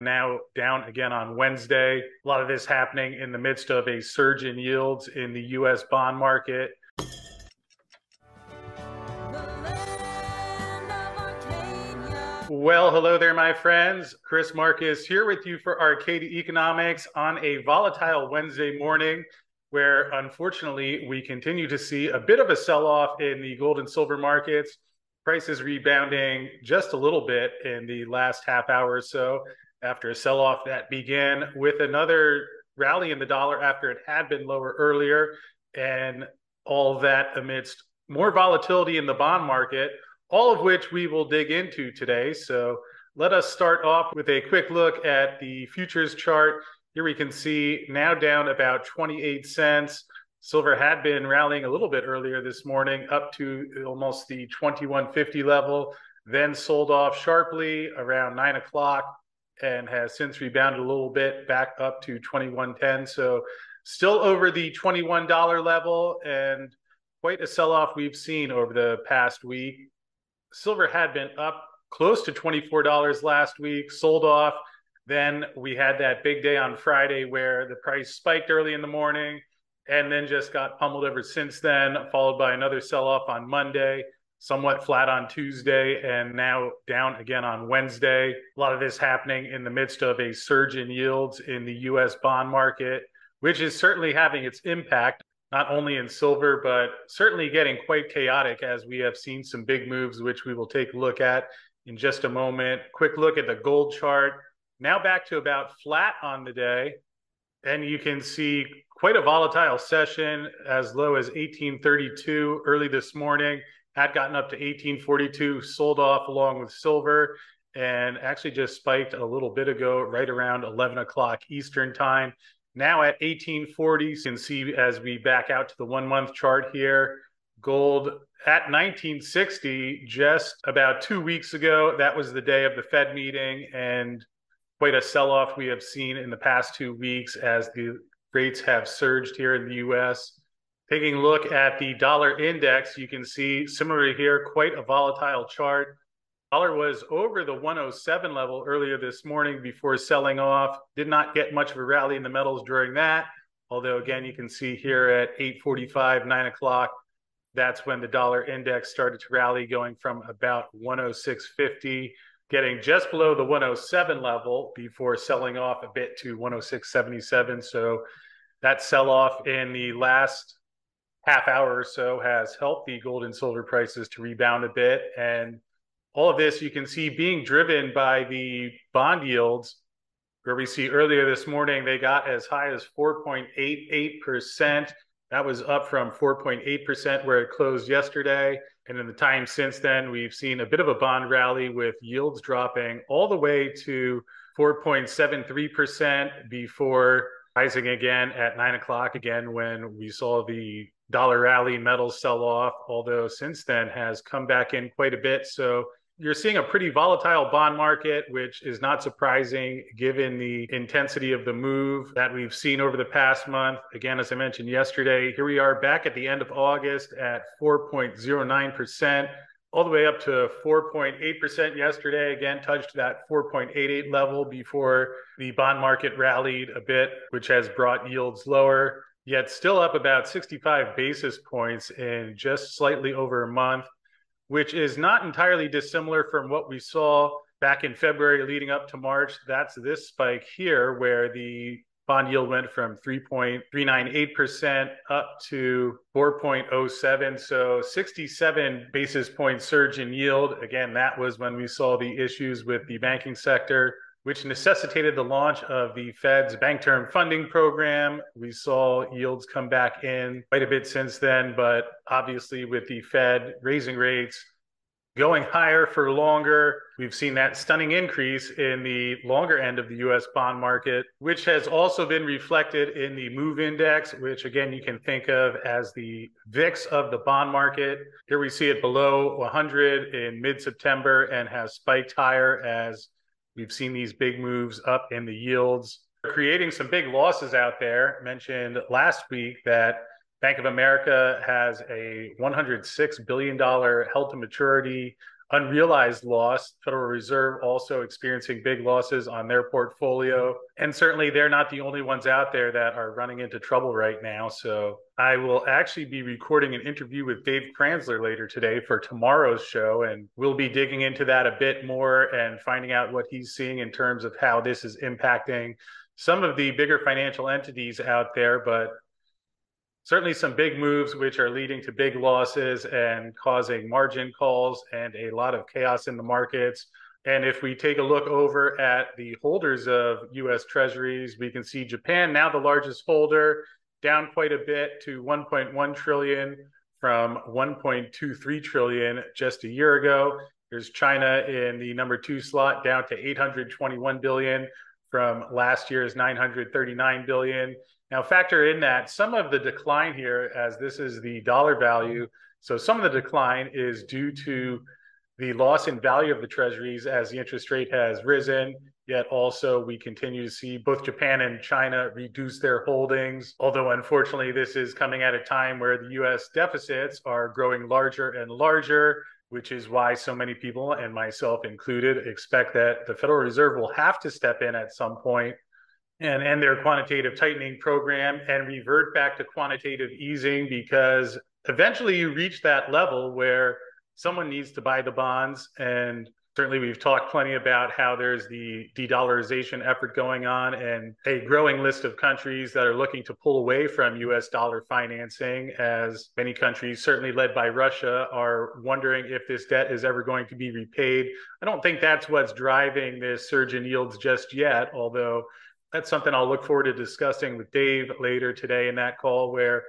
now down again on Wednesday. A lot of this happening in the midst of a surge in yields in the U.S. bond market. Well, hello there, my friends. Chris Marcus here with you for Arcadia Economics on a volatile Wednesday morning, where unfortunately we continue to see a bit of a sell-off in the gold and silver markets. Prices rebounding just a little bit in the last half hour or so after a sell-off that began with another rally in the dollar after it had been lower earlier, and all that amidst more volatility in the bond market, all of which we will dig into today. So let us start off with a quick look at the futures chart. Here we can see now down about 28 cents. Silver had been rallying a little bit earlier this morning up to almost the 2150 level, then sold off sharply around 9 o'clock and has since rebounded a little bit back up to 2110. So still over the $21 level, and quite a sell-off we've seen over the past week. Silver had been up close to $24 last week, sold off. Then we had that big day on Friday where the price spiked early in the morning and then just got pummeled ever since then, followed by another sell-off on Monday, somewhat flat on Tuesday, and now down again on Wednesday. A lot of this happening in the midst of a surge in yields in the U.S. bond market, which is certainly having its impact, not only in silver, but certainly getting quite chaotic as we have seen some big moves, which we will take a look at in just a moment. Quick look at the gold chart. Now back to about flat on the day, and you can see quite a volatile session, as low as 1832 early this morning, had gotten up to 1842, sold off along with silver, and actually just spiked a little bit ago right around 11 o'clock Eastern time. Now at 1840, you can see as we back out to the 1 month chart here, gold at 1960 just about 2 weeks ago. That was the day of the Fed meeting, and quite a sell-off we have seen in the past 2 weeks as the rates have surged here in the U.S. Taking a look at the dollar index, you can see similarly here, quite a volatile chart. Dollar was over the 107 level earlier this morning before selling off. Did not get much of a rally in the metals during that. Although again, you can see here at 8:45, 9 o'clock, that's when the dollar index started to rally, going from about 106.50, getting just below the 107 level before selling off a bit to 106.77. So that sell-off in the last half hour or so has helped the gold and silver prices to rebound a bit. And all of this you can see being driven by the bond yields, where we see earlier this morning they got as high as 4.88%. That was up from 4.8% where it closed yesterday. And in the time since then, we've seen a bit of a bond rally with yields dropping all the way to 4.73% before rising again at 9 o'clock, again when we saw the dollar rally, metals sell off, although since then has come back in quite a bit. So you're seeing a pretty volatile bond market, which is not surprising given the intensity of the move that we've seen over the past month. Again, as I mentioned yesterday, here we are back at the end of August at 4.09%, all the way up to 4.8% yesterday. Again, touched that 4.88 level before the bond market rallied a bit, which has brought yields lower, yet still up about 65 basis points in just slightly over a month, which is not entirely dissimilar from what we saw back in February leading up to March. That's this spike here where the bond yield went from 3.398% up to 4.07. So 67 basis point surge in yield. Again, that was when we saw the issues with the banking sector, which necessitated the launch of the Fed's Bank Term Funding Program. We saw yields come back in quite a bit since then, but obviously with the Fed raising rates, going higher for longer, we've seen that stunning increase in the longer end of the U.S. bond market, which has also been reflected in the MOVE Index, which again, you can think of as the VIX of the bond market. Here we see it below 100 in mid-September and has spiked higher as we've seen these big moves up in the yields, creating some big losses out there. Mentioned last week that Bank of America has a $106 billion held to maturity unrealized loss. Federal Reserve also experiencing big losses on their portfolio. And certainly they're not the only ones out there that are running into trouble right now. So I will actually be recording an interview with Dave Kranzler later today for tomorrow's show. And we'll be digging into that a bit more and finding out what he's seeing in terms of how this is impacting some of the bigger financial entities out there, but certainly some big moves which are leading to big losses and causing margin calls and a lot of chaos in the markets. And if we take a look over at the holders of U.S. Treasuries, we can see Japan, now the largest holder, down quite a bit to 1.1 trillion from 1.23 trillion just a year ago. Here's China in the number two slot, down to 821 billion from last year's 939 billion. Now factor in that some of the decline here, as this is the dollar value, so some of the decline is due to the loss in value of the treasuries as the interest rate has risen, yet also we continue to see both Japan and China reduce their holdings, although unfortunately this is coming at a time where the US deficits are growing larger and larger, which is why so many people, and myself included, expect that the Federal Reserve will have to step in at some point and end their quantitative tightening program and revert back to quantitative easing, because eventually you reach that level where someone needs to buy the bonds. And certainly we've talked plenty about how there's the de-dollarization effort going on and a growing list of countries that are looking to pull away from U.S. dollar financing, as many countries, certainly led by Russia, are wondering if this debt is ever going to be repaid. I don't think that's what's driving this surge in yields just yet, although that's something I'll look forward to discussing with Dave later today in that call, where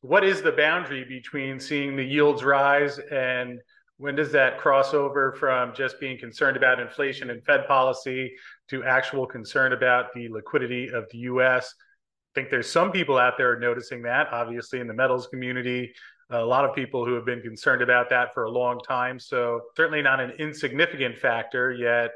what is the boundary between seeing the yields rise and when does that cross over from just being concerned about inflation and Fed policy to actual concern about the liquidity of the U.S.? I think there's some people out there noticing that, obviously in the metals community, a lot of people who have been concerned about that for a long time. So certainly not an insignificant factor, yet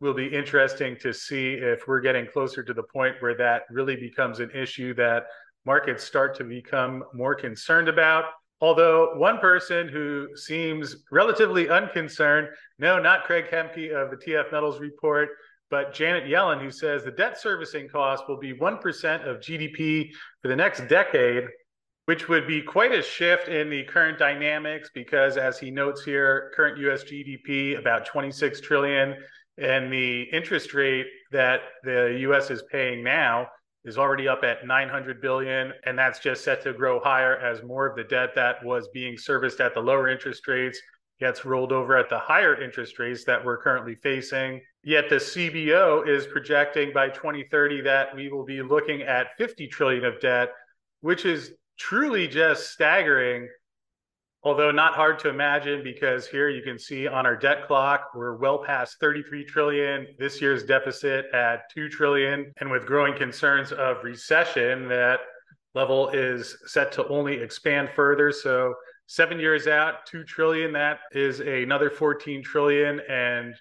will be interesting to see if we're getting closer to the point where that really becomes an issue that markets start to become more concerned about. Although one person who seems relatively unconcerned, no, not Craig Hemke of the TF Metals Report, but Janet Yellen, who says the debt servicing cost will be 1% of GDP for the next decade, which would be quite a shift in the current dynamics, because as he notes here, current US GDP, about 26 trillion, and the interest rate that the U.S. is paying now is already up at 900 billion. And that's just set to grow higher as more of the debt that was being serviced at the lower interest rates gets rolled over at the higher interest rates that we're currently facing. Yet the CBO is projecting by 2030 that we will be looking at 50 trillion of debt, which is truly just staggering. Although not hard to imagine, because here you can see on our debt clock, we're well past 33 trillion, this year's deficit at 2 trillion. And with growing concerns of recession, that level is set to only expand further. So 7 years out, 2 trillion, that is another 14 trillion. And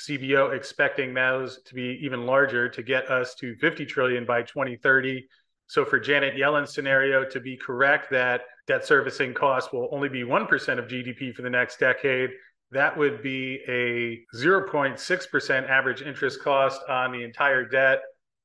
CBO expecting those to be even larger to get us to 50 trillion by 2030. So for Janet Yellen's scenario to be correct that debt servicing costs will only be 1% of GDP for the next decade, that would be a 0.6% average interest cost on the entire debt.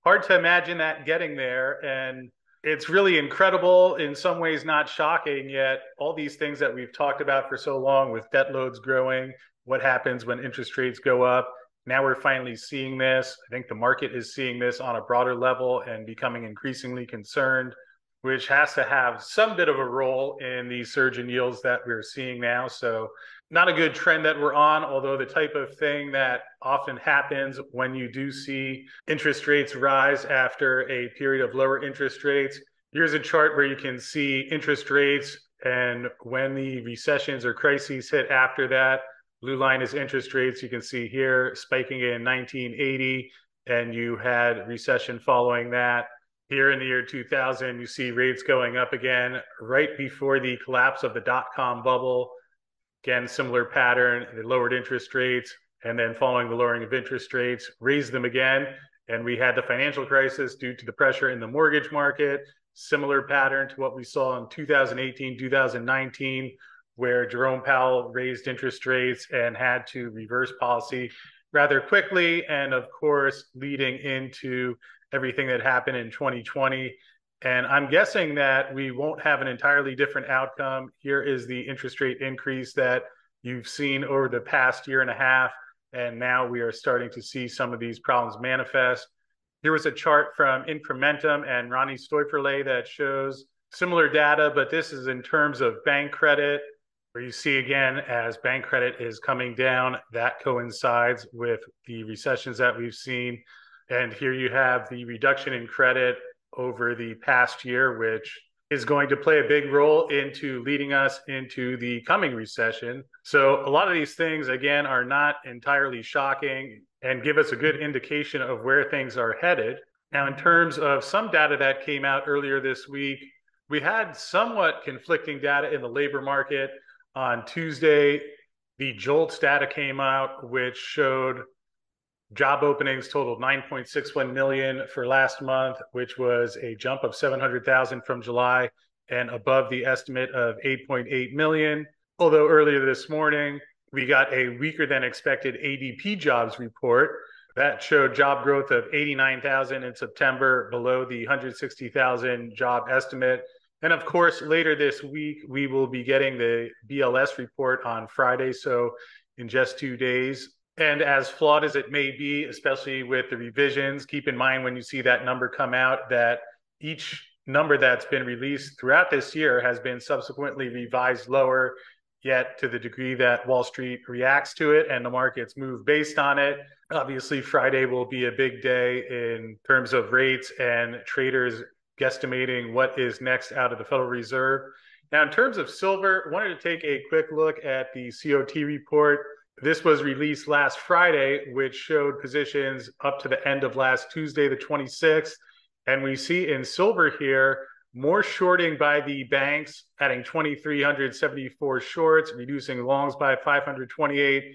Hard to imagine that getting there. And it's really incredible, in some ways not shocking, yet all these things that we've talked about for so long with debt loads growing, what happens when interest rates go up, now we're finally seeing this. I think the market is seeing this on a broader level and becoming increasingly concerned, which has to have some bit of a role in the surge in yields that we're seeing now. So not a good trend that we're on, although the type of thing that often happens when you do see interest rates rise after a period of lower interest rates. Here's a chart where you can see interest rates and when the recessions or crises hit after that. Blue line is interest rates. You can see here spiking in 1980, and you had recession following that. Here in the year 2000, you see rates going up again right before the collapse of the dot-com bubble. Again, similar pattern. They lowered interest rates, and then following the lowering of interest rates, raised them again. And we had the financial crisis due to the pressure in the mortgage market. Similar pattern to what we saw in 2018, 2019. where Jerome Powell raised interest rates and had to reverse policy rather quickly. And of course, leading into everything that happened in 2020. And I'm guessing that we won't have an entirely different outcome. Here is the interest rate increase that you've seen over the past year and a half. And now we are starting to see some of these problems manifest. Here was a chart from Incrementum and Ronnie Stoeferle that shows similar data, but this is in terms of bank credit, where you see again, as bank credit is coming down, that coincides with the recessions that we've seen. And here you have the reduction in credit over the past year, which is going to play a big role into leading us into the coming recession. So a lot of these things, again, are not entirely shocking and give us a good indication of where things are headed. Now, in terms of some data that came out earlier this week, we had somewhat conflicting data in the labor market. On Tuesday, the JOLTS data came out, which showed job openings totaled 9.61 million for last month, which was a jump of 700,000 from July and above the estimate of 8.8 million. Although earlier this morning, we got a weaker than expected ADP jobs report that showed job growth of 89,000 in September, below the 160,000 job estimate. And of course, later this week, we will be getting the BLS report on Friday. So in just 2 days. And as flawed as it may be, especially with the revisions, keep in mind when you see that number come out that each number that's been released throughout this year has been subsequently revised lower, yet to the degree that Wall Street reacts to it and the markets move based on it. Obviously, Friday will be a big day in terms of rates and traders guesstimating what is next out of the Federal Reserve. Now, in terms of silver, wanted to take a quick look at the COT report. This was released last Friday, which showed positions up to the end of last Tuesday, the 26th. And we see in silver here, more shorting by the banks, adding 2,374 shorts, reducing longs by 528,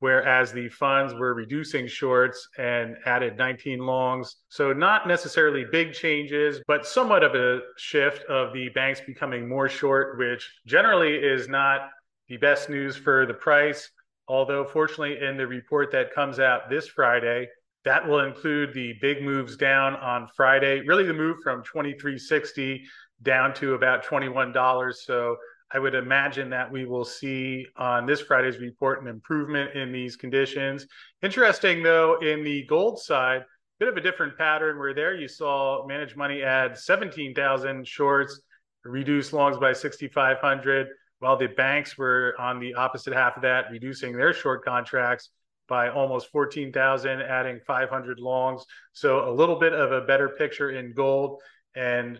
whereas the funds were reducing shorts and added 19 longs. So not necessarily big changes, but somewhat of a shift of the banks becoming more short, which generally is not the best news for the price. Although, fortunately, in the report that comes out this Friday, that will include the big moves down on Friday, really the move from $23.60 down to about $21. So I would imagine that we will see on this Friday's report an improvement in these conditions. Interesting, though, in the gold side, a bit of a different pattern where there you saw managed money add 17,000 shorts, reduce longs by 6,500. While the banks were on the opposite half of that, reducing their short contracts by almost 14,000, adding 500 longs. So a little bit of a better picture in gold, and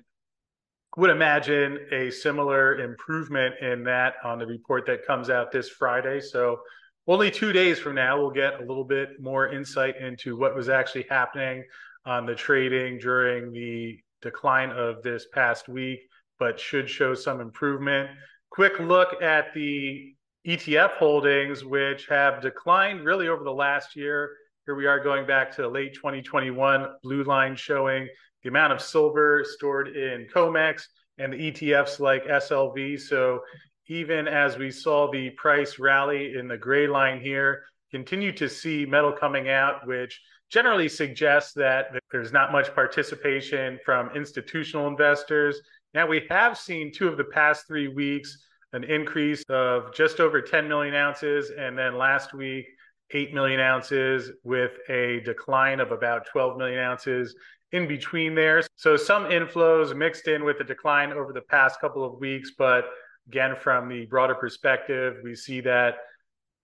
would imagine a similar improvement in that on the report that comes out this Friday. So only 2 days from now, we'll get a little bit more insight into what was actually happening on the trading during the decline of this past week, but should show some improvement. Quick look at the ETF holdings, which have declined really over the last year. Here we are going back to late 2021, blue line showing the amount of silver stored in COMEX and the ETFs like SLV. So even as we saw the price rally in the gray line here, continue to see metal coming out, which generally suggests that there's not much participation from institutional investors. Now, we have seen two of the past 3 weeks, an increase of just over 10 million ounces, and then last week, 8 million ounces with a decline of about 12 million ounces in between there. So some inflows mixed in with the decline over the past couple of weeks. But again, from the broader perspective, we see that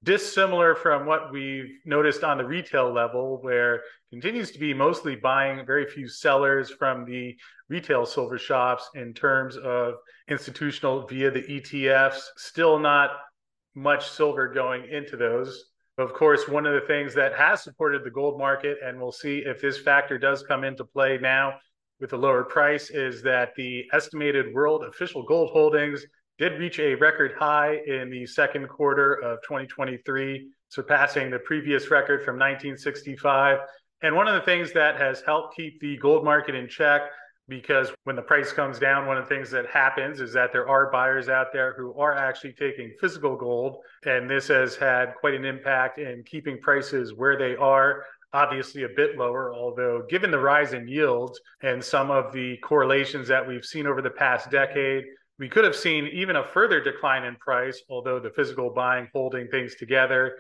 dissimilar from what we've noticed on the retail level, where continues to be mostly buying, very few sellers from the retail silver shops. In terms of institutional via the ETFs, still not much silver going into those. Of course, one of the things that has supported the gold market, and we'll see if this factor does come into play now with the lower price, is that the estimated world official gold holdings did reach a record high in the second quarter of 2023, surpassing the previous record from 1965. And one of the things that has helped keep the gold market in check because when the price comes down, one of the things that happens is that there are buyers out there who are actually taking physical gold, and this has had quite an impact in keeping prices where they are, obviously a bit lower, although given the rise in yields and some of the correlations that we've seen over the past decade, we could have seen even a further decline in price, although the physical buying holding things together.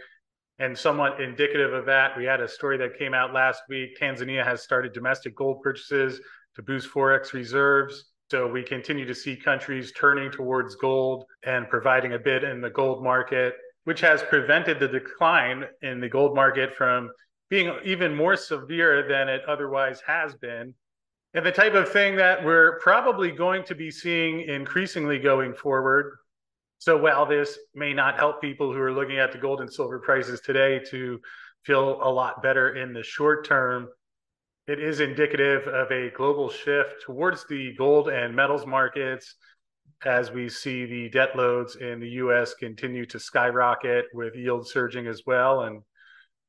And somewhat indicative of that, we had a story that came out last week. Tanzania has started domestic gold purchases to boost forex reserves. So we continue to see countries turning towards gold and providing a bid in the gold market, which has prevented the decline in the gold market from being even more severe than it otherwise has been. And the type of thing that we're probably going to be seeing increasingly going forward. So while this may not help people who are looking at the gold and silver prices today to feel a lot better in the short term, it is indicative of a global shift towards the gold and metals markets as we see the debt loads in the U.S. continue to skyrocket with yield surging as well. And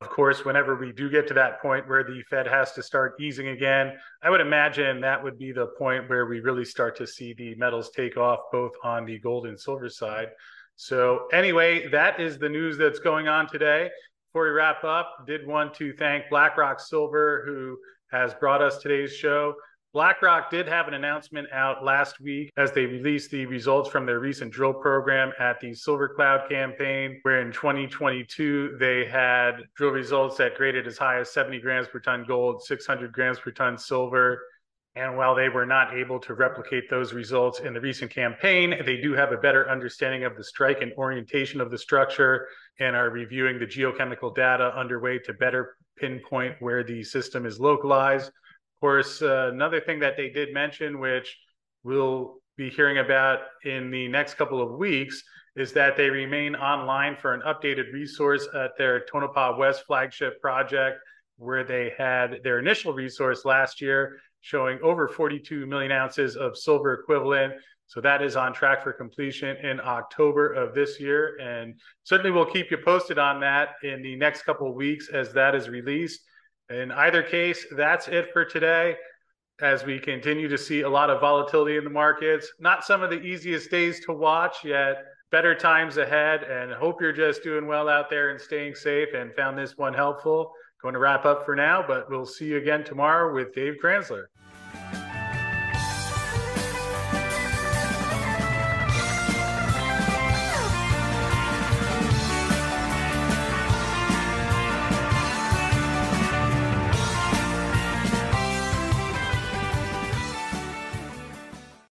of course, whenever we do get to that point where the Fed has to start easing again, I would imagine that would be the point where we really start to see the metals take off, both on the gold and silver side. So anyway, that is the news that's going on today. Before we wrap up, did want to thank BlackRock Silver, who has brought us today's show. BlackRock did have an announcement out last week as they released the results from their recent drill program at the Silver Cloud campaign, where in 2022, they had drill results that graded as high as 70 grams per ton gold, 600 grams per ton silver. And while they were not able to replicate those results in the recent campaign, they do have a better understanding of the strike and orientation of the structure and are reviewing the geochemical data underway to better pinpoint where the system is localized. Of course, another thing that they did mention, which we'll be hearing about in the next couple of weeks, is that they remain online for an updated resource at their Tonopah West flagship project, where they had their initial resource last year showing over 42 million ounces of silver equivalent. So that is on track for completion in October of this year. And certainly we'll keep you posted on that in the next couple of weeks as that is released. In either case, that's it for today. As we continue to see a lot of volatility in the markets, not some of the easiest days to watch, yet better times ahead, and hope you're just doing well out there and staying safe and found this one helpful. Going to wrap up for now, but we'll see you again tomorrow with Dave Kranzler.